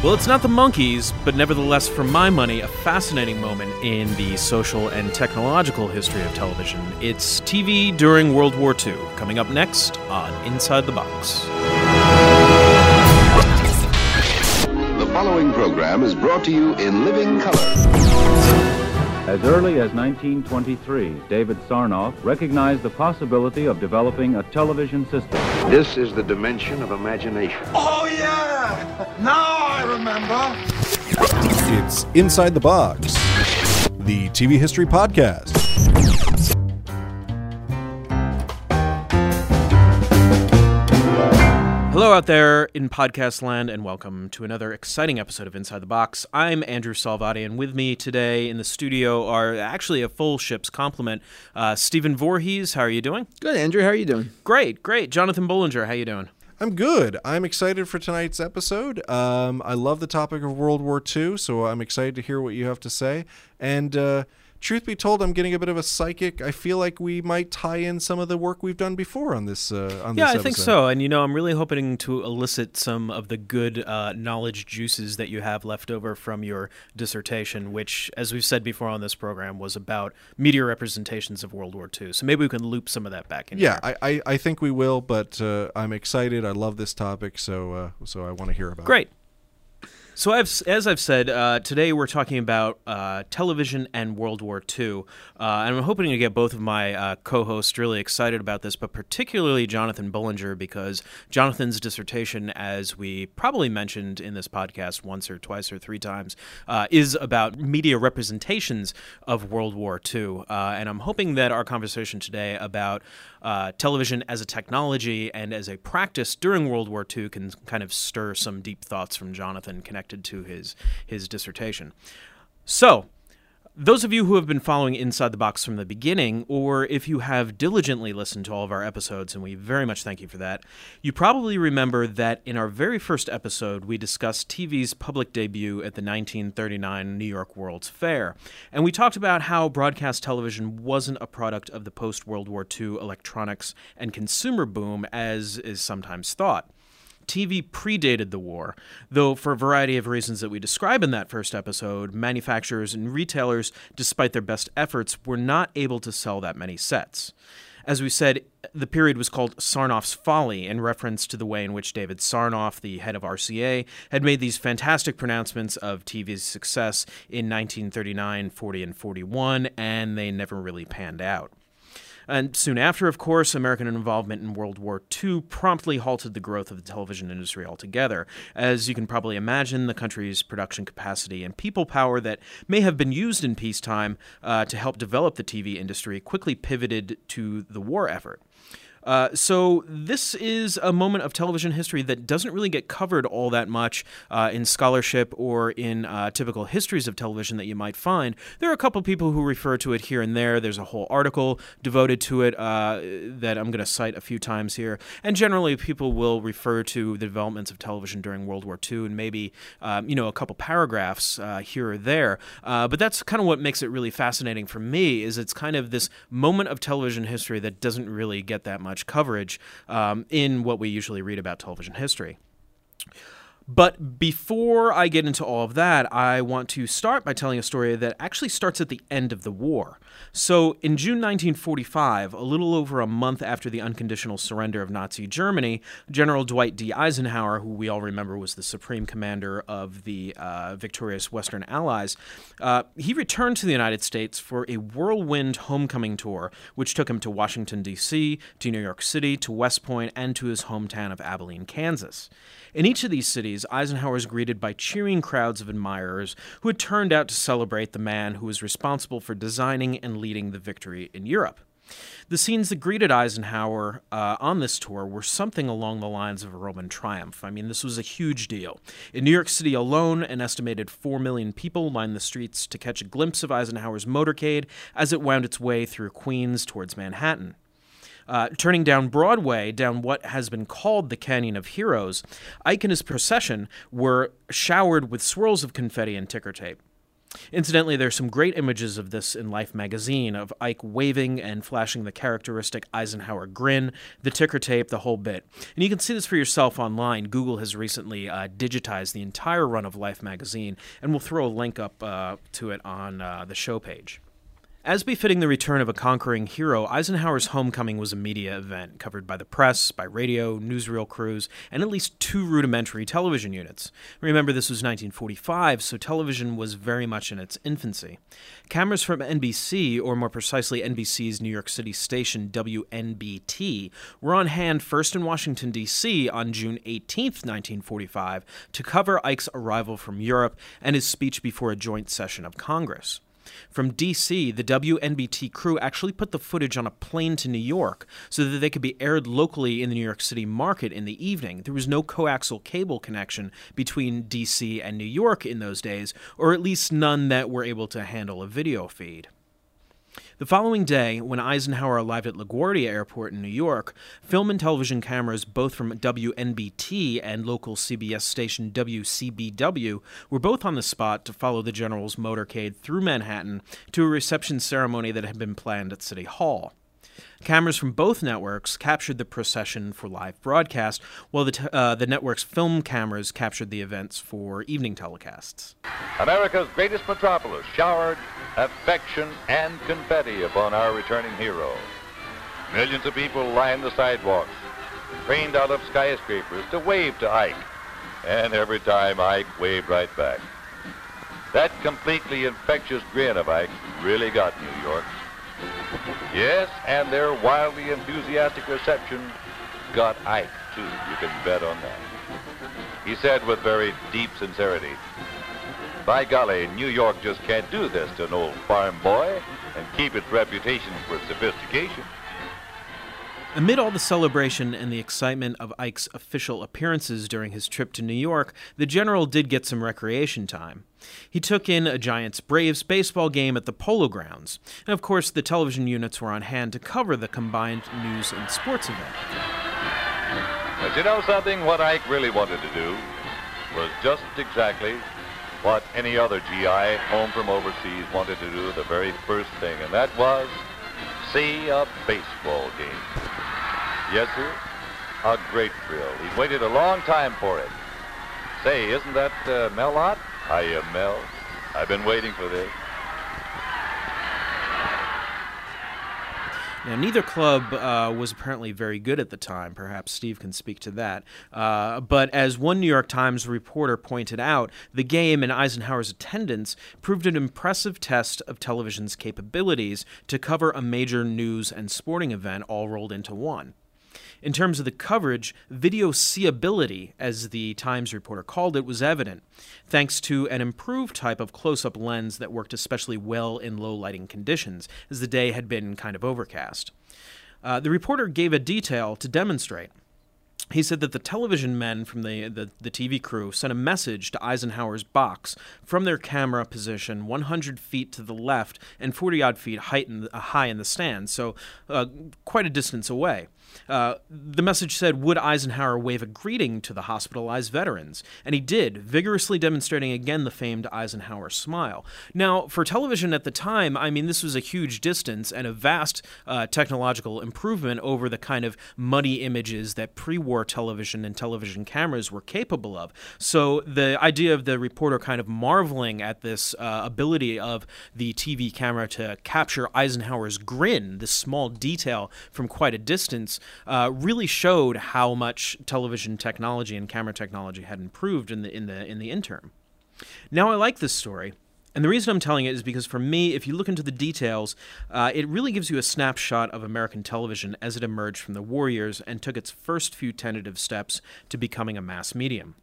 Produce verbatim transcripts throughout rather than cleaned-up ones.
Well, it's not the monkeys, but nevertheless, for my money, a fascinating moment in the social and technological history of television. It's T V during World War Two, coming up next on Inside the Box. The following program is brought to you in living color. As early as nineteen twenty-three, David Sarnoff recognized the possibility of developing a television system. This is the dimension of imagination. Oh, yeah! Now I remember! It's Inside the Box, the T V History Podcast. Hello out there in podcast land, and welcome to another exciting episode of Inside the Box. I'm Andrew Salvati, and with me today in the studio are actually a full ship's complement. Uh, Stephen Voorhees, how are you doing? Good, Andrew. How are you doing? Great, great. Jonathan Bullinger, how are you doing? I'm good. I'm excited for tonight's episode. Um, I love the topic of World War Two, so I'm excited to hear what you have to say. And uh, truth be told, I'm getting a bit of a psychic. I feel like we might tie in some of the work we've done before on this uh, on this episode. Yeah, I think so. And, you know, I'm really hoping to elicit some of the good uh, knowledge juices that you have left over from your dissertation, which, as we've said before on this program, was about media representations of World War Two. So maybe we can loop some of that back in. Yeah, I, I, I think we will, but uh, I'm excited. I love this topic, so, uh, so I want to hear about it. Great. So I've, as I've said, uh, today we're talking about uh, television and World War Two, uh, and I'm hoping to get both of my uh, co-hosts really excited about this, but particularly Jonathan Bullinger, because Jonathan's dissertation, as we probably mentioned in this podcast once or twice or three times, uh, is about media representations of World War Two, uh, and I'm hoping that our conversation today about uh, television as a technology and as a practice during World War Two can kind of stir some deep thoughts from Jonathan connected to his his dissertation. So, those of you who have been following Inside the Box from the beginning, or if you have diligently listened to all of our episodes, and we very much thank you for that, you probably remember that in our very first episode, we discussed T V's public debut at the nineteen thirty-nine New York World's Fair. And we talked about how broadcast television wasn't a product of the post-World War Two electronics and consumer boom, as is sometimes thought. T V predated the war, though for a variety of reasons that we describe in that first episode, manufacturers and retailers, despite their best efforts, were not able to sell that many sets. As we said, the period was called Sarnoff's Folly, in reference to the way in which David Sarnoff, the head of R C A, had made these fantastic pronouncements of T V's success in nineteen thirty-nine, forty, and forty-one, and they never really panned out. And soon after, of course, American involvement in World War Two promptly halted the growth of the television industry altogether. As you can probably imagine, the country's production capacity and people power that may have been used in peacetime uh, to help develop the T V industry quickly pivoted to the war effort. Uh, so this is a moment of television history that doesn't really get covered all that much uh, in scholarship or in uh, typical histories of television that you might find. There are a couple people who refer to it here and there. There's a whole article devoted to it uh, that I'm going to cite a few times here. And generally, people will refer to the developments of television during World War Two and maybe um, you know a couple paragraphs uh, here or there. Uh, but that's kind of what makes it really fascinating for me, is it's kind of this moment of television history that doesn't really get that much coverage um, in what we usually read about television history. But before I get into all of that, I want to start by telling a story that actually starts at the end of the war. So in June nineteen forty-five, a little over a month after the unconditional surrender of Nazi Germany, General Dwight D. Eisenhower, who we all remember was the supreme commander of the uh, victorious Western Allies, uh, he returned to the United States for a whirlwind homecoming tour, which took him to Washington, D C, to New York City, to West Point, and to his hometown of Abilene, Kansas. In each of these cities, Eisenhower was greeted by cheering crowds of admirers who had turned out to celebrate the man who was responsible for designing and leading the victory in Europe. The scenes that greeted Eisenhower uh, on this tour were something along the lines of a Roman triumph. I mean, this was a huge deal. In New York City alone, an estimated four million people lined the streets to catch a glimpse of Eisenhower's motorcade as it wound its way through Queens towards Manhattan. Uh, turning down Broadway, down what has been called the Canyon of Heroes, Ike and his procession were showered with swirls of confetti and ticker tape. Incidentally, there's some great images of this in Life magazine, of Ike waving and flashing the characteristic Eisenhower grin, the ticker tape, the whole bit. And you can see this for yourself online. Google has recently uh, digitized the entire run of Life magazine, and we'll throw a link up uh, to it on uh, the show page. As befitting the return of a conquering hero, Eisenhower's homecoming was a media event covered by the press, by radio, newsreel crews, and at least two rudimentary television units. Remember, this was nineteen forty-five, so television was very much in its infancy. Cameras from N B C, or more precisely N B C's New York City station W N B T, were on hand first in Washington, D C on June eighteenth, nineteen forty-five, to cover Ike's arrival from Europe and his speech before a joint session of Congress. From D C, the W N B T crew actually put the footage on a plane to New York so that they could be aired locally in the New York City market in the evening. There was no coaxial cable connection between D C and New York in those days, or at least none that were able to handle a video feed. The following day, when Eisenhower arrived at LaGuardia Airport in New York, film and television cameras both from W N B T and local C B S station W C B W were both on the spot to follow the general's motorcade through Manhattan to a reception ceremony that had been planned at City Hall. Cameras from both networks captured the procession for live broadcast, while the, t- uh, the network's film cameras captured the events for evening telecasts. America's greatest metropolis showered affection and confetti upon our returning hero. Millions of people lined the sidewalks, trained out of skyscrapers to wave to Ike, and every time Ike waved right back. That completely infectious grin of Ike really got New York. Yes, and their wildly enthusiastic reception got Ike, too. You can bet on that. He said with very deep sincerity, "By golly, New York just can't do this to an old farm boy and keep its reputation for sophistication." Amid all the celebration and the excitement of Ike's official appearances during his trip to New York, the general did get some recreation time. He took in a Giants-Braves baseball game at the Polo Grounds, and of course the television units were on hand to cover the combined news and sports event. But you know something? What Ike really wanted to do was just exactly what any other G I home from overseas wanted to do the very first thing, and that was see a baseball game. Yes, sir, a great thrill. He waited a long time for it. Say, isn't that uh, Mel Ott? Hiya, Mel. I've been waiting for this. Now, neither club uh, was apparently very good at the time. Perhaps Steve can speak to that. Uh, but as one New York Times reporter pointed out, the game and Eisenhower's attendance proved an impressive test of television's capabilities to cover a major news and sporting event all rolled into one. In terms of the coverage, video seeability, as the Times reporter called it, was evident, thanks to an improved type of close-up lens that worked especially well in low lighting conditions, as the day had been kind of overcast. Uh, the reporter gave a detail to demonstrate. He said that the television men from the, the, the T V crew sent a message to Eisenhower's box from their camera position one hundred feet to the left and forty-odd feet high in, uh, high in the stand, so uh, quite a distance away. Uh, the message said, "Would Eisenhower wave a greeting to the hospitalized veterans?" And he did, vigorously demonstrating again the famed Eisenhower smile. Now, for television at the time, I mean, this was a huge distance and a vast uh, technological improvement over the kind of muddy images that pre-war television and television cameras were capable of. So the idea of the reporter kind of marveling at this uh, ability of the T V camera to capture Eisenhower's grin, this small detail from quite a distance, Uh, really showed how much television technology and camera technology had improved in the in the in the interim. Now, I like this story, and the reason I'm telling it is because for me, if you look into the details, uh, it really gives you a snapshot of American television as it emerged from the war years and took its first few tentative steps to becoming a mass medium.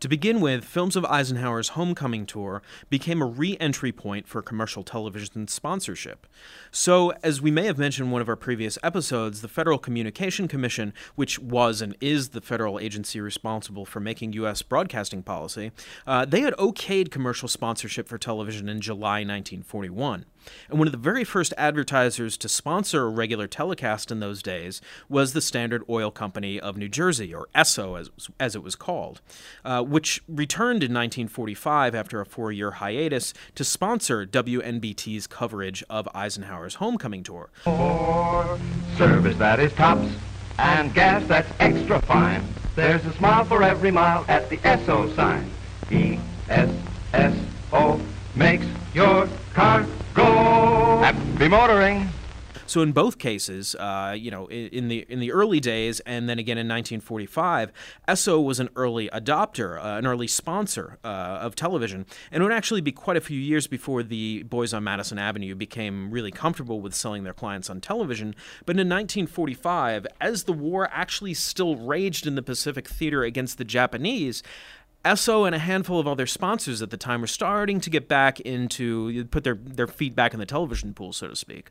To begin with, films of Eisenhower's homecoming tour became a re-entry point for commercial television sponsorship. So, as we may have mentioned in one of our previous episodes, the Federal Communication Commission, which was and is the federal agency responsible for making U S broadcasting policy, uh, they had okayed commercial sponsorship for television in July nineteen forty-one. And one of the very first advertisers to sponsor a regular telecast in those days was the Standard Oil Company of New Jersey, or ESSO as, as it was called, uh, which returned in nineteen forty-five after a four-year hiatus to sponsor W N B T's coverage of Eisenhower's homecoming tour. For service that is tops and gas that's extra fine, there's a smile for every mile at the ESSO sign. E S S O makes your car go. Happy motoring. So in both cases, uh, you know, in the in the early days and then again in nineteen forty-five, ESSO was an early adopter, uh, an early sponsor uh, of television. And it would actually be quite a few years before the boys on Madison Avenue became really comfortable with selling their clients on television. But in nineteen forty-five, as the war actually still raged in the Pacific Theater against the Japanese, ESSO and a handful of other sponsors at the time were starting to get back into, put their, their feet back in the television pool, so to speak.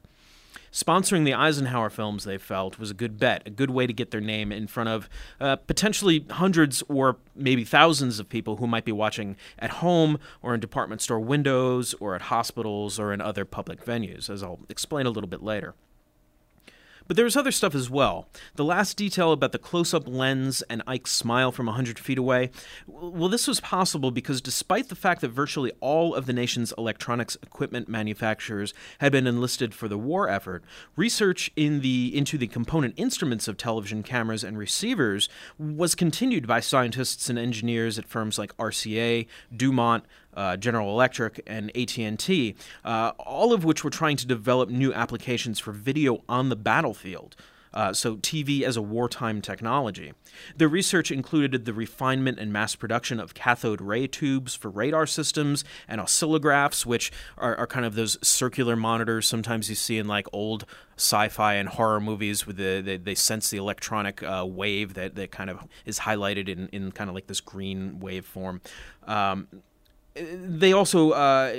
Sponsoring the Eisenhower films, they felt, was a good bet, a good way to get their name in front of uh, potentially hundreds or maybe thousands of people who might be watching at home or in department store windows or at hospitals or in other public venues, as I'll explain a little bit later. But there was other stuff as well. The last detail about the close-up lens and Ike's smile from one hundred feet away, well, this was possible because despite the fact that virtually all of the nation's electronics equipment manufacturers had been enlisted for the war effort, research in the, into the component instruments of television cameras and receivers was continued by scientists and engineers at firms like R C A, DuMont, Uh, General Electric, and A T and T, uh, all of which were trying to develop new applications for video on the battlefield, uh, so T V as a wartime technology. Their research included the refinement and mass production of cathode ray tubes for radar systems and oscillographs, which are, are kind of those circular monitors sometimes you see in like old sci-fi and horror movies where the, they, they sense the electronic uh, wave that, that kind of is highlighted in, in kind of like this green wave form. Um, They also uh,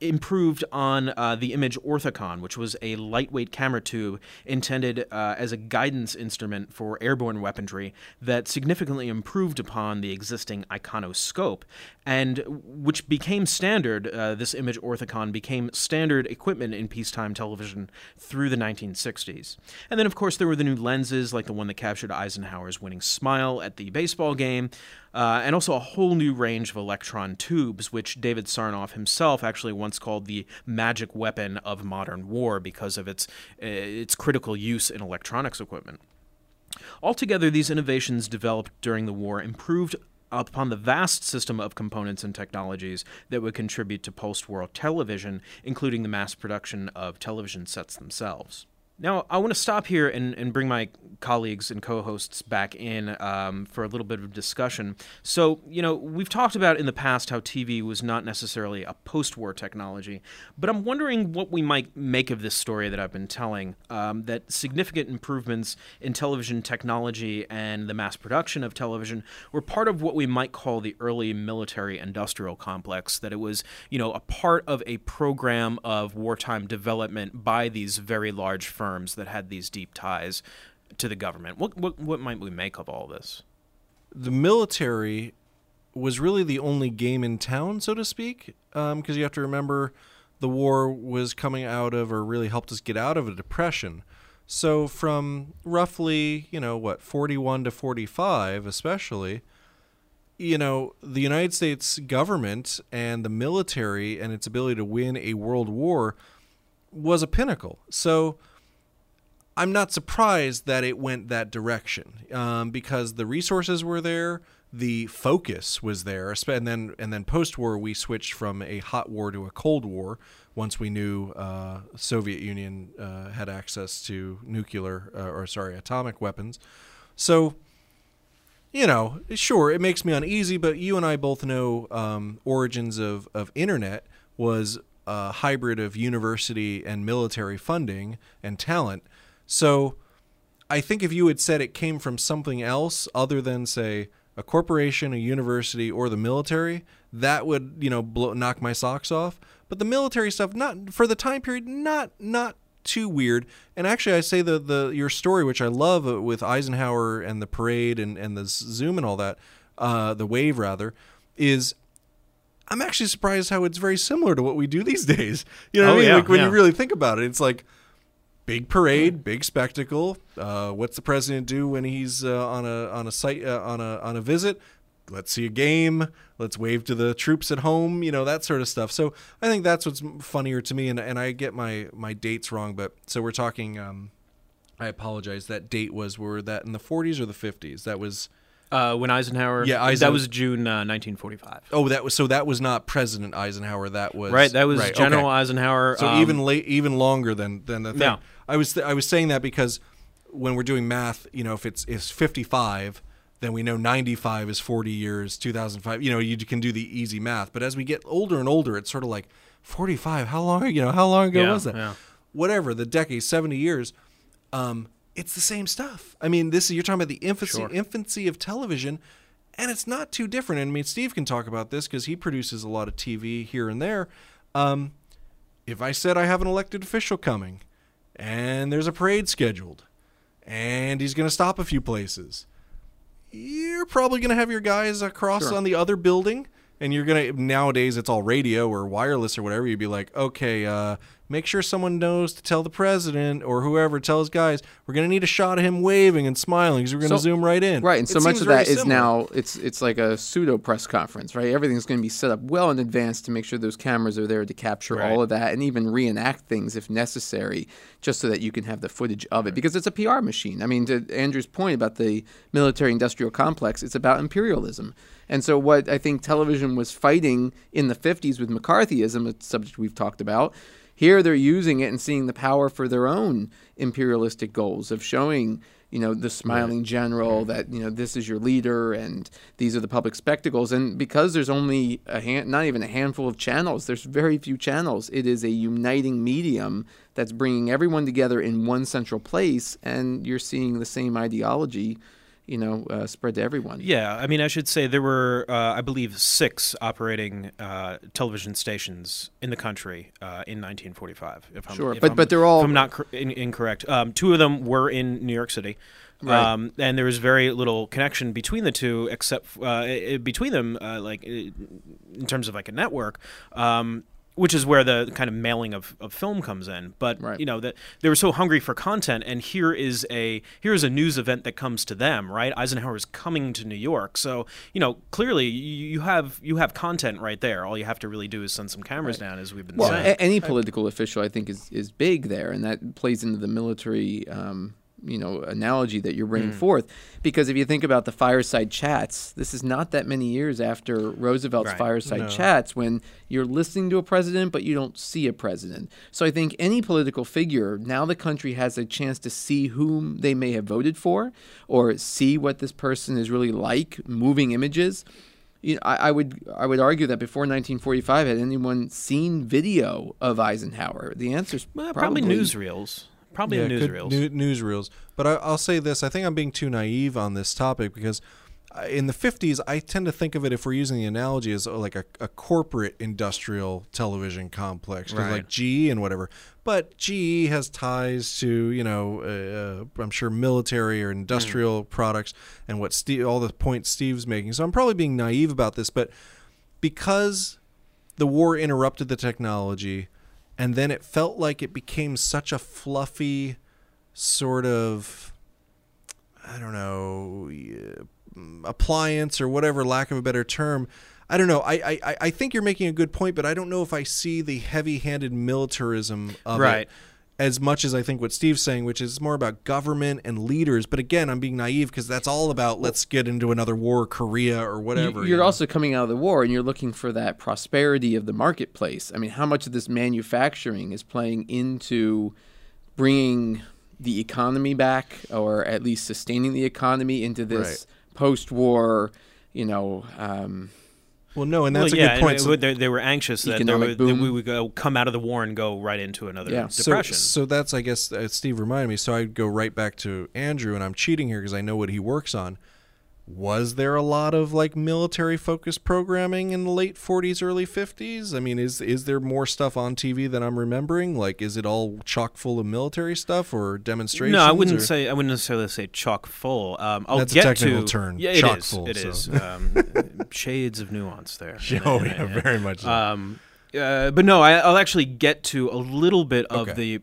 improved on uh, the Image Orthicon, which was a lightweight camera tube intended uh, as a guidance instrument for airborne weaponry that significantly improved upon the existing iconoscope, and which became standard. Uh, this Image Orthicon became standard equipment in peacetime television through the nineteen sixties. And then, of course, there were the new lenses, like the one that captured Eisenhower's winning smile at the baseball game, Uh, and also a whole new range of electron tubes, which David Sarnoff himself actually once called the magic weapon of modern war because of its, uh, its critical use in electronics equipment. Altogether, these innovations developed during the war improved upon the vast system of components and technologies that would contribute to post-war television, including the mass production of television sets themselves. Now, I want to stop here and, and bring my colleagues and co-hosts back in um, for a little bit of discussion. So, you know, we've talked about in the past how T V was not necessarily a post-war technology, but I'm wondering what we might make of this story that I've been telling, um, that significant improvements in television technology and the mass production of television were part of what we might call the early military-industrial complex, that it was, you know, a part of a program of wartime development by these very large firms that had these deep ties to the government. What, what what might we make of all this? The military was really the only game in town, so to speak, because um, you have to remember the war was coming out of, or really helped us get out of, a depression. So from roughly, you know, what, forty-one to forty-five especially, you know, the United States government and the military and its ability to win a world war was a pinnacle. So I'm not surprised that it went that direction um, because the resources were there, the focus was there, and then and then post-war we switched from a hot war to a cold war once we knew uh, Soviet Union uh, had access to nuclear uh, or sorry atomic weapons. So, you know, sure, it makes me uneasy, but you and I both know um, origins of of internet was a hybrid of university and military funding and talent. So I think if you had said it came from something else other than, say, a corporation, a university, or the military, that would, you know, blow, knock my socks off. But the military stuff, not for the time period, not not too weird. And actually, I say the, the your story, which I love, uh, with Eisenhower and the parade and, and the Zoom and all that, uh, the wave rather, is I'm actually surprised how it's very similar to what we do these days. You know what oh, I mean? Yeah, like when yeah. you really think about it, it's like big parade, big spectacle. Uh, what's the president do when he's uh, on a on a site uh, on a on a visit? Let's see a game. Let's wave to the troops at home. You know, that sort of stuff. So I think that's what's funnier to me. And and I get my my dates wrong, but so we're talking. Um, I apologize. That date was were that in the forties or the fifties? That was. Uh, when Eisenhower, yeah, Eisen- that was June uh, nineteen forty-five. Oh, that was so. That was not President Eisenhower. That was right. That was right, General okay. Eisenhower. So um, even late, even longer than than the thing. No. I was th- I was saying that because when we're doing math, you know, if it's is fifty-five, then we know ninety-five is forty years. two thousand five, you know, you can do the easy math. But as we get older and older, it's sort of like forty-five. How long? You know, how long ago yeah, was that? Yeah. Whatever the decade, seventy years. Um, It's the same stuff. I mean, this is you're talking about the infancy sure. infancy of television, and it's not too different. And I mean, Steve can talk about this because he produces a lot of T V here and there. Um, if I said I have an elected official coming, and there's a parade scheduled, and he's going to stop a few places, you're probably going to have your guys across sure. on the other building. And you're going to, nowadays it's all radio or wireless or whatever. You'd be like, okay, uh, make sure someone knows to tell the president or whoever, tell his guys, we're going to need a shot of him waving and smiling because we're going to so, zoom right in. Right. And so much of that is now, it's it's like a pseudo press conference, right? Everything's going to be set up well in advance to make sure those cameras are there to capture right. all of that and even reenact things if necessary, just so that you can have the footage of it. Right. Because it's a P R machine. I mean, to Andrew's point about the military industrial complex, it's about imperialism. And so what I think television was fighting in the fifties with McCarthyism, a subject we've talked about, here they're using it and seeing the power for their own imperialistic goals of showing, you know, the smiling general that, you know, this is your leader and these are the public spectacles. And because there's only a hand, not even a handful of channels, there's very few channels. It is a uniting medium that's bringing everyone together in one central place, and you're seeing the same ideology you know, uh, spread to everyone. Yeah, I mean, I should say there were, uh, I believe, six operating uh, television stations in the country uh, in nineteen forty-five. If I'm, sure, if but, I'm, but they're all... If I'm not cor- in, incorrect. Um, two of them were in New York City, right. um, and there was very little connection between the two, except uh, between them, uh, like, in terms of, like, a network, um, which is where the kind of mailing of, of film comes in. But, right. you know, that they were so hungry for content, and here is a here is a news event that comes to them, right? Eisenhower is coming to New York. So, you know, clearly you have you have content right there. All you have to really do is send some cameras right. down, as we've been well, saying. Well, a- any political right. official, I think, is, is big there, and that plays into the military um you know, analogy that you're bringing mm. forth. Because if you think about the fireside chats, this is not that many years after Roosevelt's right. fireside no. chats when you're listening to a president, but you don't see a president. So I think any political figure, now the country has a chance to see whom they may have voted for or see what this person is really like, moving images. You know, I, I would I would argue that before nineteen forty-five, had anyone seen video of Eisenhower? The answer's well, probably, probably newsreels. Probably yeah, newsreels. New, newsreels. But I, I'll say this. I think I'm being too naive on this topic because in the fifties, I tend to think of it, if we're using the analogy, as like a, a corporate industrial television complex, right. like G E and whatever. But G E has ties to, you know, uh, I'm sure military or industrial mm. products and what Steve, all the points Steve's making. So I'm probably being naive about this. But because the war interrupted the technology, and then it felt like it became such a fluffy sort of, I don't know, appliance or whatever, lack of a better term. I don't know. I, I, I think you're making a good point, but I don't know if I see the heavy-handed militarism of right. it as much as I think what Steve's saying, which is more about government and leaders. But again, I'm being naive because that's all about let's get into another war, Korea or whatever. You're you know? also coming out of the war and you're looking for that prosperity of the marketplace. I mean, how much of this manufacturing is playing into bringing the economy back or at least sustaining the economy into this right. post-war, you know... Um, Well, no, and that's well, yeah, a good point. So they, they were anxious that, there were, that we would go, come out of the war and go right into another yeah. depression. So, so that's, I guess, uh, Steve reminded me. So I'd go right back to Andrew, and I'm cheating here because I know what he works on. was there a lot of like military focused programming in the late forties, early fifties? I mean, is is there more stuff on T V than I'm remembering? Like, is it all chock full of military stuff or demonstrations? No, I wouldn't or? say I wouldn't necessarily say chock full. Um, I'll That's get a technical to, turn. Yeah, it chock is. Full, it so. is. Um, shades of nuance there. Oh, yeah, yeah, very much. So. Um, uh, but no, I, I'll actually get to a little bit of okay. the.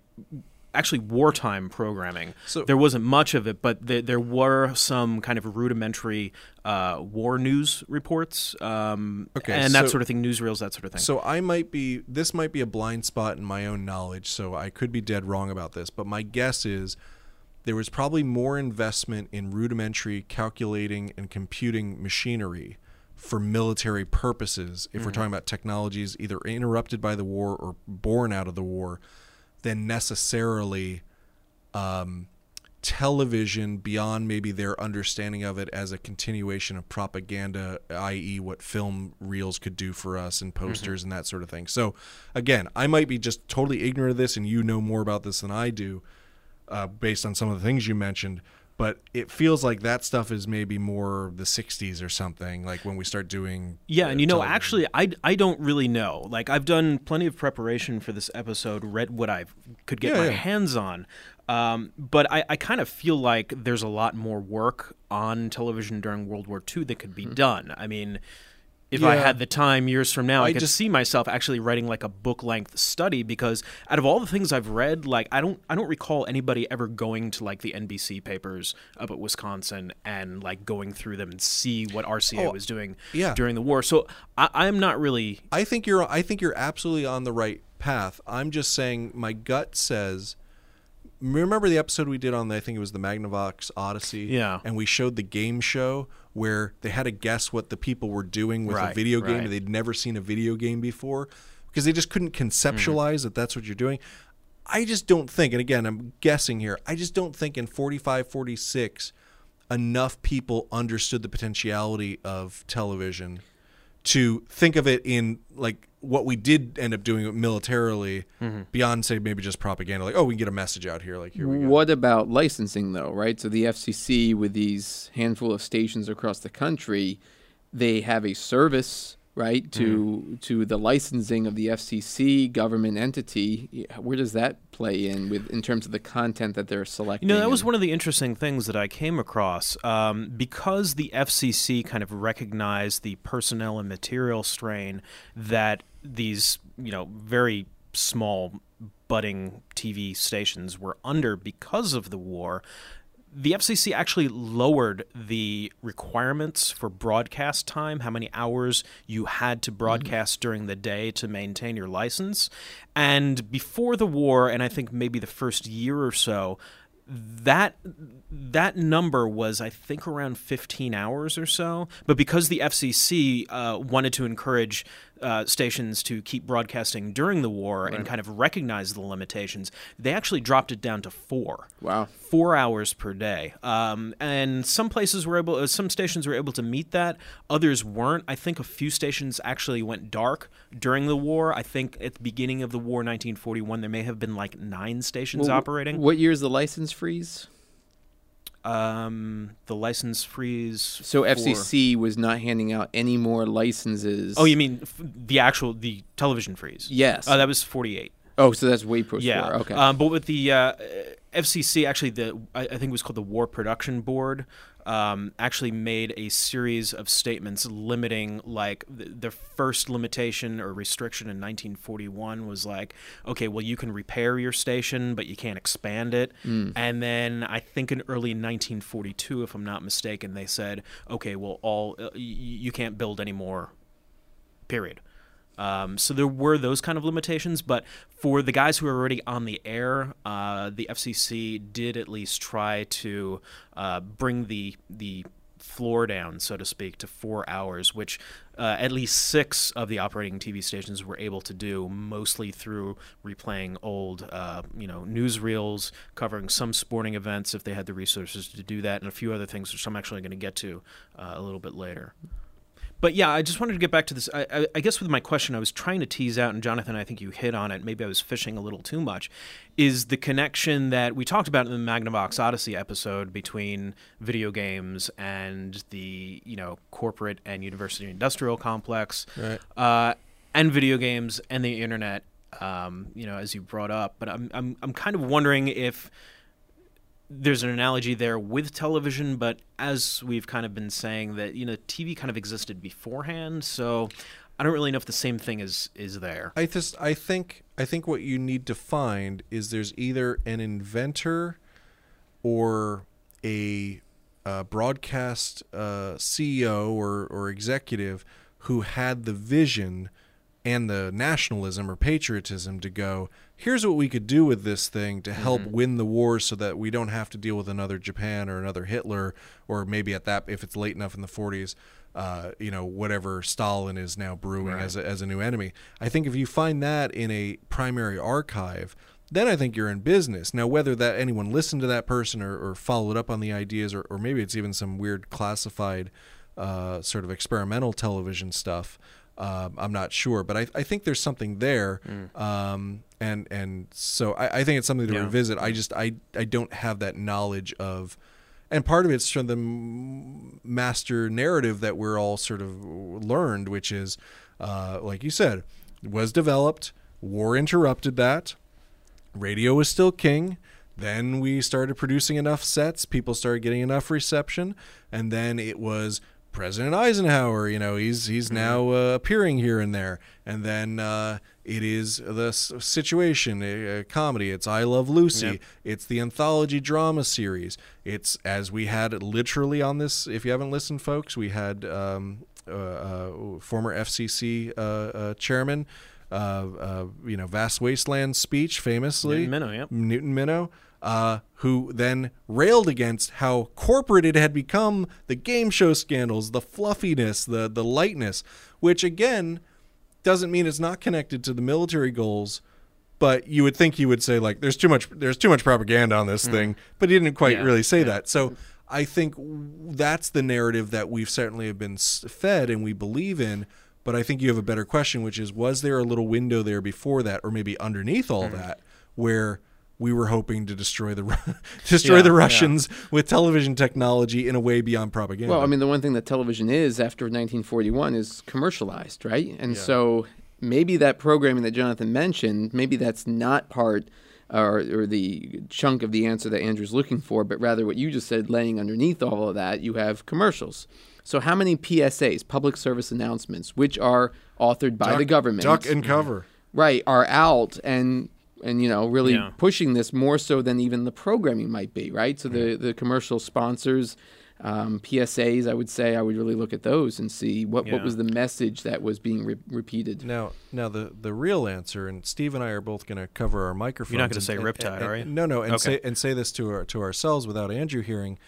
actually wartime programming. So, there wasn't much of it, but th- there were some kind of rudimentary uh, war news reports um, okay, and so, that sort of thing, newsreels, that sort of thing. So I might be, this might be a blind spot in my own knowledge, so I could be dead wrong about this, but my guess is there was probably more investment in rudimentary calculating and computing machinery for military purposes, if mm-hmm. we're talking about technologies either interrupted by the war or born out of the war, than necessarily um, television beyond maybe their understanding of it as a continuation of propaganda, that is what film reels could do for us and posters mm-hmm. and that sort of thing. So, again, I might be just totally ignorant of this, and you know more about this than I do uh, based on some of the things you mentioned, but it feels like that stuff is maybe more the sixties or something, like when we start doing... Yeah, uh, and you know, television. actually, I, I don't really know. Like, I've done plenty of preparation for this episode, read what I could get yeah, my yeah. hands on, um, but I, I kind of feel like there's a lot more work on television during World War Two that could be mm-hmm. done. I mean... If yeah. I had the time years from now, I, I could just see myself actually writing like a book-length study, because out of all the things I've read, like I don't, I don't recall anybody ever going to like the N B C papers up at Wisconsin and like going through them and see what R C A oh, was doing yeah. during the war. So I, I'm not really. I think you're, I think you're absolutely on the right path. I'm just saying, my gut says. Remember the episode we did on, the, I think it was the Magnavox Odyssey? Yeah. And we showed the game show where they had to guess what the people were doing with right, a video game. Right. They'd never seen a video game before because they just couldn't conceptualize mm. that that's what you're doing. I just don't think, and again, I'm guessing here, I just don't think in forty-five, forty-six, enough people understood the potentiality of television to think of it in like what we did end up doing militarily mm-hmm. beyond, say, maybe just propaganda. Like, oh, we can get a message out here. Like, here we go. What about licensing, though, right? So the F C C, with these handful of stations across the country, they have a service, right, to mm-hmm. to the licensing of the F C C government entity. Where does that play in with in terms of the content that they're selecting? You know, that was one of the interesting things that I came across. Um, because the F C C kind of recognized the personnel and material strain that these, you know, very small budding T V stations were under because of the war, the F C C actually lowered the requirements for broadcast time, how many hours you had to broadcast mm-hmm. during the day to maintain your license. And before the war, and I think maybe the first year or so, that that number was, I think, around fifteen hours or so. But because the F C C uh, wanted to encourage uh, stations to keep broadcasting during the war right. and kind of recognize the limitations, they actually dropped it down to four. Wow. Four hours per day. Um, and some places were able, uh, some stations were able to meet that. Others weren't. I think a few stations actually went dark during the war. I think at the beginning of the war, nineteen forty-one, there may have been like nine stations well, operating. What year is the license freeze? Um, the license freeze. So for... F C C was not handing out any more licenses. Oh, you mean f- the actual the television freeze? Yes. Oh, uh, that was forty-eight. Oh, so that's way post-war. Yeah. Okay. Um, but with the uh, F C C, actually, the I, I think it was called the War Production Board. Um, actually made a series of statements limiting, like, th- their first limitation or restriction in nineteen forty-one was like, okay, well, you can repair your station, but you can't expand it. Mm. And then I think in early nineteen forty-two, if I'm not mistaken, they said, okay, well, all uh, y- you can't build anymore, period. Um, so there were those kind of limitations, but for the guys who are already on the air, uh, the F C C did at least try to uh, bring the the floor down, so to speak, to four hours, which uh, at least six of the operating T V stations were able to do, mostly through replaying old, uh, you know, newsreels, covering some sporting events if they had the resources to do that, and a few other things, which I'm actually going to get to uh, a little bit later. But yeah, I just wanted to get back to this. I, I, I guess with my question, I was trying to tease out, and Jonathan, I think you hit on it. Maybe I was fishing a little too much. Is the connection that we talked about in the Magnavox Odyssey episode between video games and the you know corporate and university industrial complex, right. uh, and video games and the internet, um, you know, as you brought up. But I'm I'm I'm kind of wondering if there's an analogy there with television, but as we've kind of been saying that, you know, T V kind of existed beforehand, so I don't really know if the same thing is, is there. I just, I think, I think what you need to find is there's either an inventor or a uh, broadcast uh, C E O or, or executive who had the vision and the nationalism or patriotism to go, here's what we could do with this thing to help mm-hmm. win the war so that we don't have to deal with another Japan or another Hitler, or maybe at that, if it's late enough in the forties, uh, you know, whatever Stalin is now brewing right. as a, as a new enemy. I think if you find that in a primary archive, then I think you're in business. Now, whether that anyone listened to that person or, or followed up on the ideas, or, or maybe it's even some weird classified uh, sort of experimental television stuff, Um, I'm not sure, but I, I think there's something there. Mm. Um, and, and so I, I think it's something to yeah. revisit. I just, I, I don't have that knowledge of, and part of it's from the master narrative that we're all sort of learned, which is, uh, like you said, was developed, war interrupted that, radio was still king. Then we started producing enough sets. People started getting enough reception. And then it was President Eisenhower, you know, he's he's now uh, appearing here and there. And then uh, it is the situation, a, a comedy. It's I Love Lucy. Yep. It's the anthology drama series. It's, as we had literally on this, if you haven't listened, folks, we had um, uh, uh, former F C C uh, uh, chairman, uh, uh, you know, Vast Wasteland speech, famously. Newton Minow, yep. Newton Minow. Uh, who then railed against how corporate it had become, the game show scandals, the fluffiness, the the lightness, which again doesn't mean it's not connected to the military goals, but you would think he would say like there's too much there's too much propaganda on this mm. thing, but he didn't quite yeah. really say yeah. that. So I think that's the narrative that we've certainly have been fed and we believe in, but I think you have a better question, which is, was there a little window there before that, or maybe underneath all mm. that, where we were hoping to destroy the destroy yeah, the Russians yeah. with television technology in a way beyond propaganda. Well, I mean, the one thing that television is after nineteen forty-one is commercialized, right? And yeah. so maybe that programming that Jonathan mentioned, maybe that's not part uh, or, or the chunk of the answer that Andrew's looking for, but rather what you just said, laying underneath all of that, you have commercials. So how many P S As, public service announcements, which are authored by duck, the government? Duck and cover. Right, are out and... and, you know, really yeah. pushing this more so than even the programming might be, right? So the, the commercial sponsors, um, P S As, I would say I would really look at those and see what, yeah. what was the message that was being re- repeated. Now, now the, the real answer, and Steve and I are both going to cover our microphones. You're not going to say riptide, are you? No, no, and, okay. say, and say this to, our, to ourselves without Andrew hearing,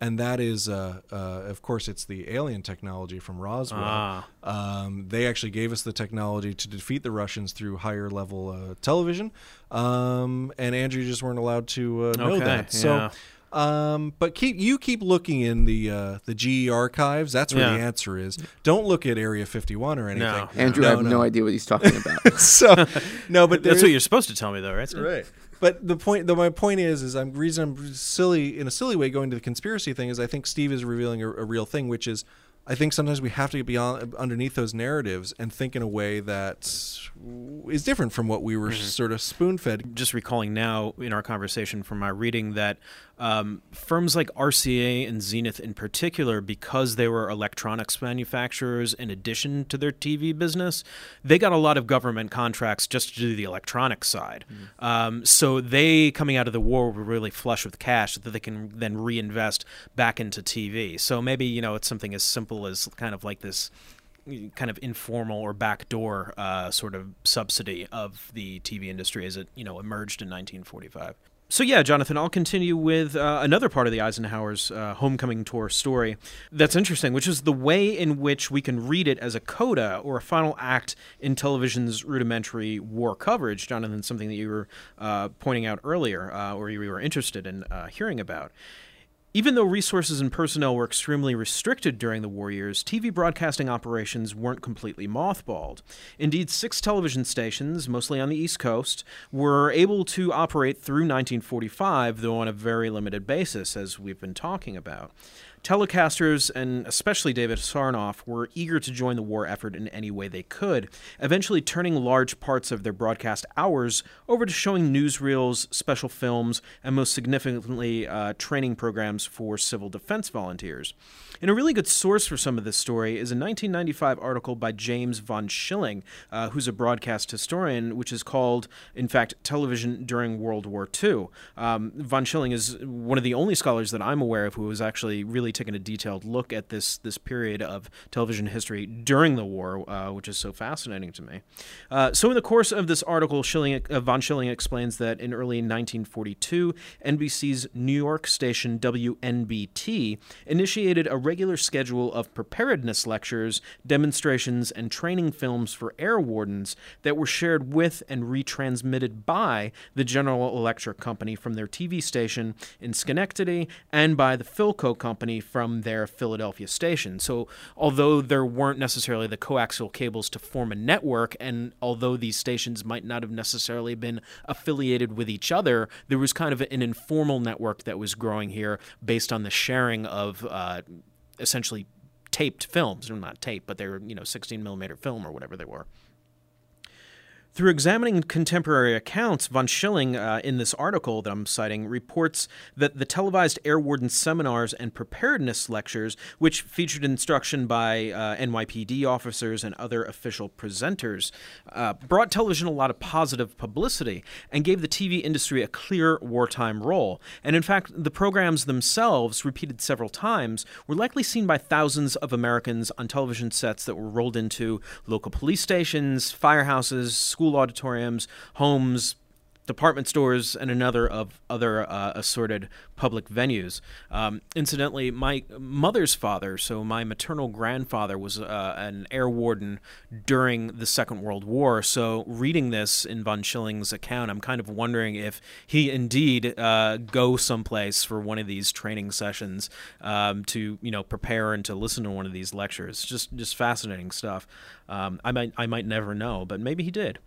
and that is, uh, uh, of course, it's the alien technology from Roswell. Ah. Um, they actually gave us the technology to defeat the Russians through higher-level uh, television, um, and Andrew just weren't allowed to uh, know okay. that. So, yeah. um, but keep you keep looking in the uh, the G E archives. That's where yeah. the answer is. Don't look at Area fifty-one or anything. No. Andrew, no, I have no. no idea what he's talking about. so, no, but that's what you're supposed to tell me, though, right? Right. But the point, though, my point is, is I'm reason I'm silly in a silly way going to the conspiracy thing is I think Steve is revealing a, a real thing, which is I think sometimes we have to get beyond underneath those narratives and think in a way that is different from what we were mm-hmm. sort of spoon fed. Just recalling now in our conversation from my reading that um, firms like R C A and Zenith in particular, because they were electronics manufacturers in addition to their T V business, they got a lot of government contracts just to do the electronic side. Mm-hmm. Um, so they, coming out of the war, were really flush with cash that they can then reinvest back into T V. So maybe, you know, it's something as simple as kind of like this kind of informal or backdoor uh, sort of subsidy of the T V industry as it, you know, emerged in nineteen forty-five. So yeah, Jonathan, I'll continue with uh, another part of the Eisenhower's uh, homecoming tour story that's interesting, which is the way in which we can read it as a coda or a final act in television's rudimentary war coverage. Jonathan, something that you were uh, pointing out earlier uh, or you were interested in uh, hearing about. Even though resources and personnel were extremely restricted during the war years, T V broadcasting operations weren't completely mothballed. Indeed, six television stations, mostly on the East Coast, were able to operate through nineteen forty-five, though on a very limited basis, as we've been talking about. Telecasters, and especially David Sarnoff, were eager to join the war effort in any way they could, eventually turning large parts of their broadcast hours over to showing newsreels, special films, and most significantly, uh, training programs for civil defense volunteers. And a really good source for some of this story is a nineteen ninety-five article by James von Schilling, uh, who's a broadcast historian, which is called, in fact, Television During World War Two. Um, von Schilling is one of the only scholars that I'm aware of who was actually really taken a detailed look at this this period of television history during the war, uh, which is so fascinating to me. Uh, so in the course of this article, Schilling, uh, von Schilling explains that in early nineteen forty-two, N B C's New York station W N B T initiated a regular schedule of preparedness lectures, demonstrations, and training films for air wardens that were shared with and retransmitted by the General Electric Company from their T V station in Schenectady and by the Philco Company from their Philadelphia station. So although there weren't necessarily the coaxial cables to form a network, and although these stations might not have necessarily been affiliated with each other, there was kind of an informal network that was growing here based on the sharing of uh, essentially taped films. Well, not tape, but they were, you know, sixteen millimeter film or whatever they were. Through examining contemporary accounts, von Schilling, uh, in this article that I'm citing, reports that the televised air warden seminars and preparedness lectures, which featured instruction by uh, N Y P D officers and other official presenters, uh, brought television a lot of positive publicity and gave the T V industry a clear wartime role. And in fact, the programs themselves, repeated several times, were likely seen by thousands of Americans on television sets that were rolled into local police stations, firehouses, schools, school auditoriums, homes, department stores, and another of other uh, assorted public venues. Um, incidentally, my mother's father, so my maternal grandfather, was uh, an air warden during the Second World War. So reading this in von Schilling's account, I'm kind of wondering if he indeed uh, go someplace for one of these training sessions um, to, you know, prepare and to listen to one of these lectures. Just, just fascinating stuff. Um, I might, I might never know, but maybe he did.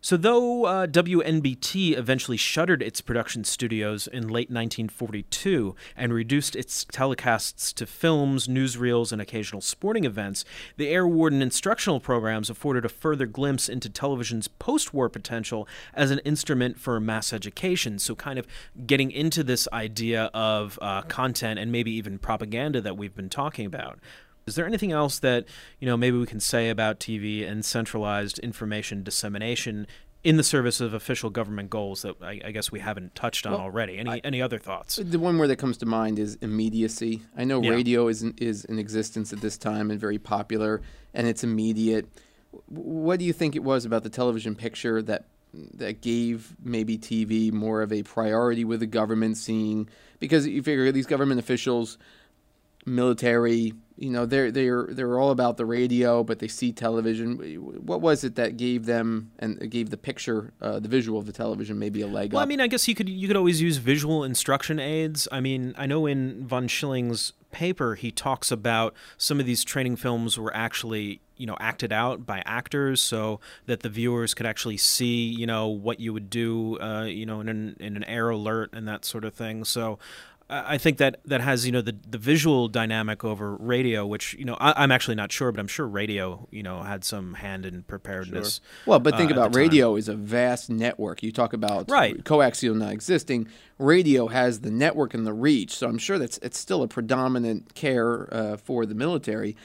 So though uh, W N B T eventually shuttered its production studios in late nineteen forty-two and reduced its telecasts to films, newsreels, and occasional sporting events, the air warden instructional programs afforded a further glimpse into television's post-war potential as an instrument for mass education. So kind of getting into this idea of uh, content and maybe even propaganda that we've been talking about. Is there anything else that, you know, maybe we can say about T V and centralized information dissemination in the service of official government goals that I, I guess we haven't touched on well, already? Any I, any other thoughts? The one word that comes to mind is immediacy. I know yeah. radio is in, is in existence at this time and very popular, and it's immediate. What do you think it was about the television picture that that gave maybe T V more of a priority with the government seeing? Because you figure these government officials, military, you know, they're they're they're all about the radio, but they see television. What was it that gave them and gave the picture, uh, the visual of the television, maybe a leg up? Well, I mean, I guess you could you could always use visual instruction aids. I mean, I know in von Schilling's paper he talks about some of these training films were actually, you know, acted out by actors so that the viewers could actually see, you know, what you would do, uh, you know, in an, in an air alert and that sort of thing. So I think that that has, you know, the, the visual dynamic over radio, which, you know, I, I'm actually not sure, but I'm sure radio, you know, had some hand in preparedness. Sure. Well, but think uh, about radio is a vast network. You talk about right. coaxial not existing. Radio has the network and the reach, so I'm sure that's it's still a predominant care uh, for the military.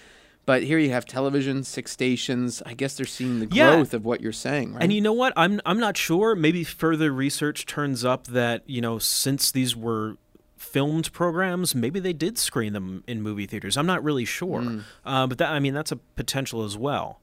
But here you have television, six stations. I guess they're seeing the growth yeah. of what you're saying, right? And you know what? I'm I'm not sure. Maybe further research turns up that, you know, since these were filmed programs, maybe they did screen them in movie theaters. I'm not really sure. Mm. Uh, but that, I mean, that's a potential as well.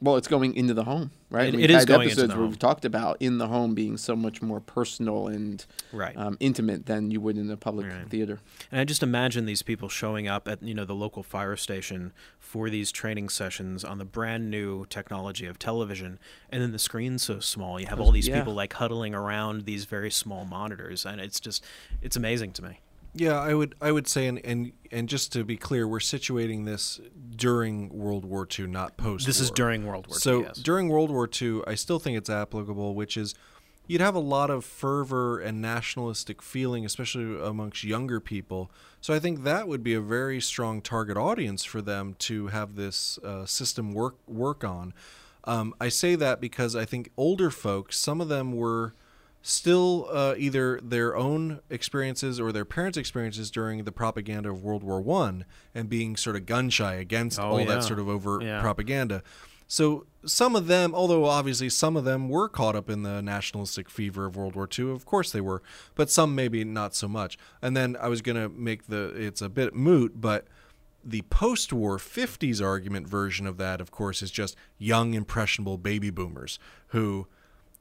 Well, it's going into the home, right? It, we've it had is going episodes into the where home. We've talked about in the home being so much more personal and right. um, intimate than you would in a public right. theater. And I just imagine these people showing up at you know the local fire station for these training sessions on the brand new technology of television, and then the screen's so small. You have all these yeah. people like huddling around these very small monitors, and it's just it's amazing to me. Yeah, I would I would say, and, and and just to be clear, we're situating this during World War Two, not post-war. This is during World War Two, so yes. during World War Two, I still think it's applicable, which is you'd have a lot of fervor and nationalistic feeling, especially amongst younger people. So I think that would be a very strong target audience for them to have this uh, system work, work on. Um, I say that because I think older folks, some of them were still uh, either their own experiences or their parents' experiences during the propaganda of World War One, and being sort of gun-shy against oh, all yeah. that sort of overt yeah. propaganda. So some of them, although obviously some of them were caught up in the nationalistic fever of World War Two, of course they were, but some maybe not so much. And then I was going to make the, it's a bit moot, but the post-war fifties argument version of that, of course, is just young, impressionable baby boomers who,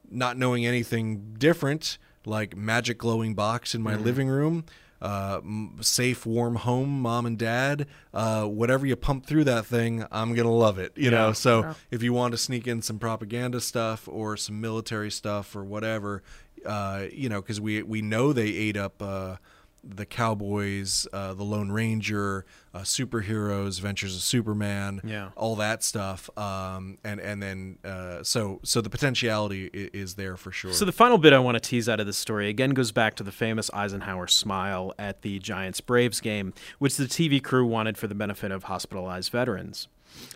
not knowing anything different, like magic glowing box in my mm-hmm. living room, uh, safe, warm home, mom and dad, uh, whatever you pump through that thing, I'm going to love it. You yeah, know, so yeah. if you want to sneak in some propaganda stuff or some military stuff or whatever, uh, you know, because we, we know they ate up uh, the Cowboys, uh, the Lone Ranger, uh, superheroes, Adventures of Superman, yeah. all that stuff. Um, and, and then, uh, so, so the potentiality is, is there for sure. So the final bit I want to tease out of this story again goes back to the famous Eisenhower smile at the Giants-Braves game, which the T V crew wanted for the benefit of hospitalized veterans.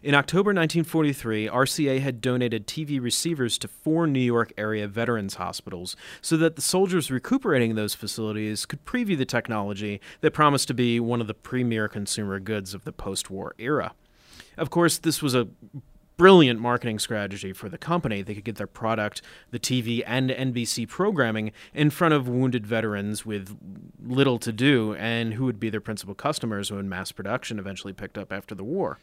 In October nineteen forty-three, R C A had donated T V receivers to four New York area veterans hospitals so that the soldiers recuperating in those facilities could preview the technology that promised to be one of the premier consumer goods of the post-war era. Of course, this was a brilliant marketing strategy for the company. They could get their product, the T V and N B C programming, in front of wounded veterans with little to do, and who would be their principal customers when mass production eventually picked up after the war.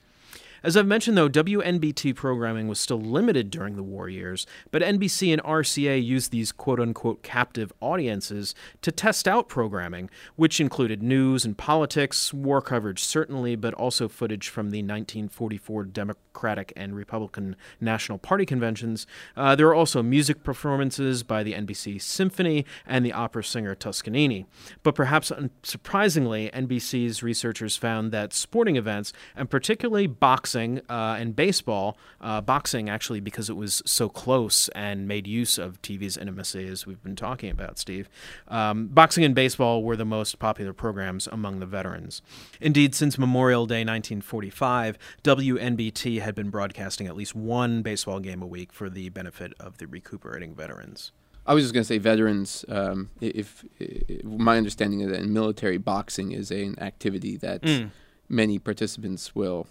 As I've mentioned, though, W N B T programming was still limited during the war years, but N B C and R C A used these quote-unquote captive audiences to test out programming, which included news and politics, war coverage certainly, but also footage from the nineteen forty-four Democratic and Republican National Party conventions. Uh, there were also music performances by the N B C Symphony and the opera singer Toscanini. But perhaps unsurprisingly, N B C's researchers found that sporting events, and particularly boxing, Uh, and baseball, uh, boxing actually because it was so close and made use of T V's intimacy, as we've been talking about, Steve. Um, boxing and baseball were the most popular programs among the veterans. Indeed, since Memorial Day nineteen forty-five, W N B T had been broadcasting at least one baseball game a week for the benefit of the recuperating veterans. I was just going to say veterans, um, if, if my understanding is that in military, boxing is an activity that mm. many participants will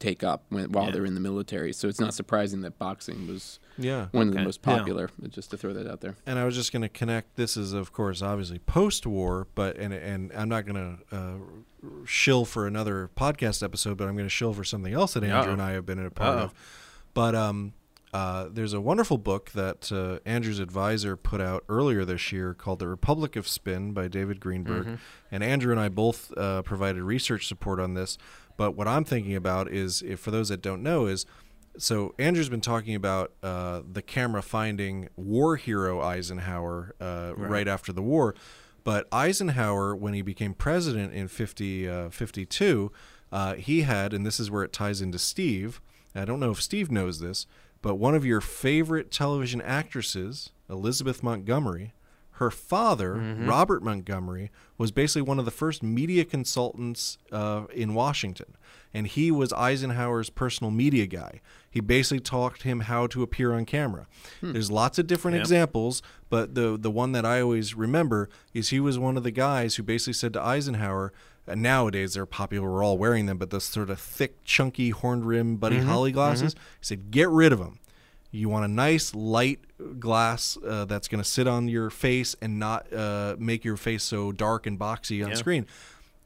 take up when, while yeah. they're in the military. So it's not surprising that boxing was yeah. one okay. of the most popular, yeah. just to throw that out there. And I was just going to connect, this is, of course, obviously post-war, but and and I'm not going to uh, shill for another podcast episode, but I'm going to shill for something else that Andrew Uh-oh. and I have been a part Uh-oh. of. But um, uh, there's a wonderful book that uh, Andrew's advisor put out earlier this year called The Republic of Spin by David Greenberg. Mm-hmm. And Andrew and I both uh, provided research support on this. But what I'm thinking about is, if, for those that don't know, is so Andrew's been talking about uh, the camera finding war hero Eisenhower uh, right. right after the war. But Eisenhower, when he became president in fifty, uh, fifty-two, uh, he had, and this is where it ties into Steve, I don't know if Steve knows this, but one of your favorite television actresses, Elizabeth Montgomery, her father, mm-hmm. Robert Montgomery, was basically one of the first media consultants uh, in Washington. And he was Eisenhower's personal media guy. He basically taught him how to appear on camera. Hmm. There's lots of different yep. examples, but the the one that I always remember is he was one of the guys who basically said to Eisenhower, and nowadays they're popular, we're all wearing them, but those sort of thick, chunky, horn-rimmed Buddy mm-hmm. Holly glasses, mm-hmm. he said, get rid of them. You want a nice light glass uh, that's going to sit on your face and not uh, make your face so dark and boxy on yeah. screen.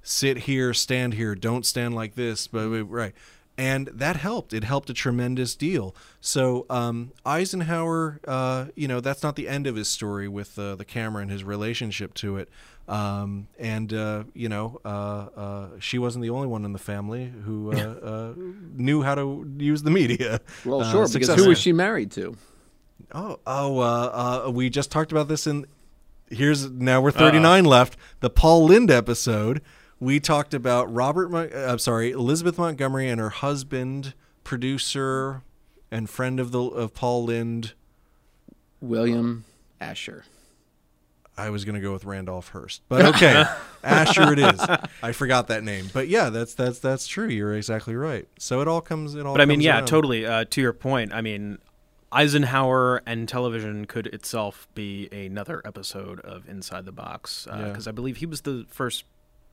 Sit here, stand here, don't stand like this. But right. And that helped. It helped a tremendous deal. So um, Eisenhower, uh, you know, that's not the end of his story with uh, the camera and his relationship to it. Um, and, uh, you know, uh, uh, she wasn't the only one in the family who uh, uh, knew how to use the media. Well, sure, uh, because who was she married to? Oh, oh, uh, uh, we just talked about this in, here's, now we're thirty-nine uh. left, the Paul Lynde episode. We talked about Robert, Mon- I'm sorry, Elizabeth Montgomery and her husband, producer, and friend of the of Paul Lynde, William Asher. I was going to go with Randolph Hearst, but okay, Asher it is. I forgot that name, but yeah, that's that's that's true. You're exactly right. So it all comes it all. But I mean, yeah, around. Totally. Uh, to your point, I mean, Eisenhower and television could itself be another episode of Inside the Box, because uh, yeah. I believe he was the first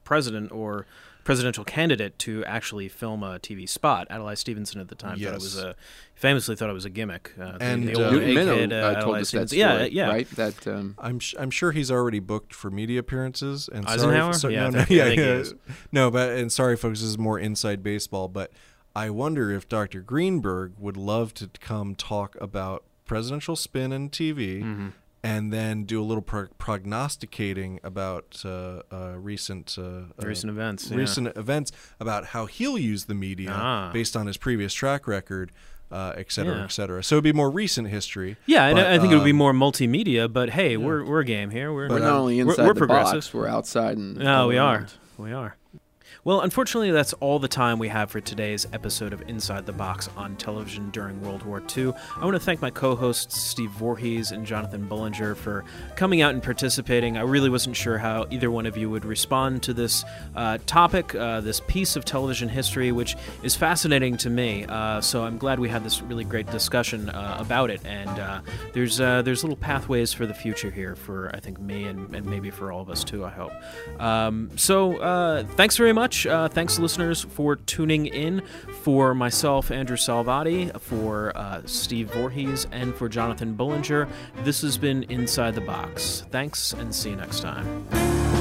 president or presidential candidate to actually film a T V spot. Adlai Stevenson at the time yes. thought it was a famously thought it was a gimmick. Uh, and the, the uh, old Newton Minow uh, told us that story, yeah, yeah. right? That um, I'm sh- I'm sure he's already booked for media appearances. And Eisenhower, sorry, so, yeah, no, no, yeah, yeah. no, but and sorry, folks, this is more inside baseball. But I wonder if Doctor Greenberg would love to come talk about presidential spin and T V. Mm-hmm. And then do a little pro- prognosticating about uh, uh, recent uh, recent uh, events, yeah. recent events about how he'll use the media ah. based on his previous track record, uh, et cetera, yeah. et cetera. So it'd be more recent history. Yeah, but, and I think um, it would be more multimedia. But hey, yeah. we're we're game here. We're, we're not uh, only inside we're, we're the box, we're outside and no, we around. are, we are. Well, unfortunately, that's all the time we have for today's episode of Inside the Box on television during World War Two. I want to thank my co-hosts, Steve Voorhees and Jonathan Bullinger, for coming out and participating. I really wasn't sure how either one of you would respond to this uh, topic, uh, this piece of television history, which is fascinating to me. Uh, so I'm glad we had this really great discussion uh, about it. And uh, there's uh, there's little pathways for the future here for, I think, me and, and maybe for all of us, too, I hope. Um, so uh, thanks very much. Uh, thanks, listeners, for tuning in. For myself, Andrew Salvati, for uh, Steve Voorhees, and for Jonathan Bullinger, this has been Inside the Box. Thanks, and see you next time.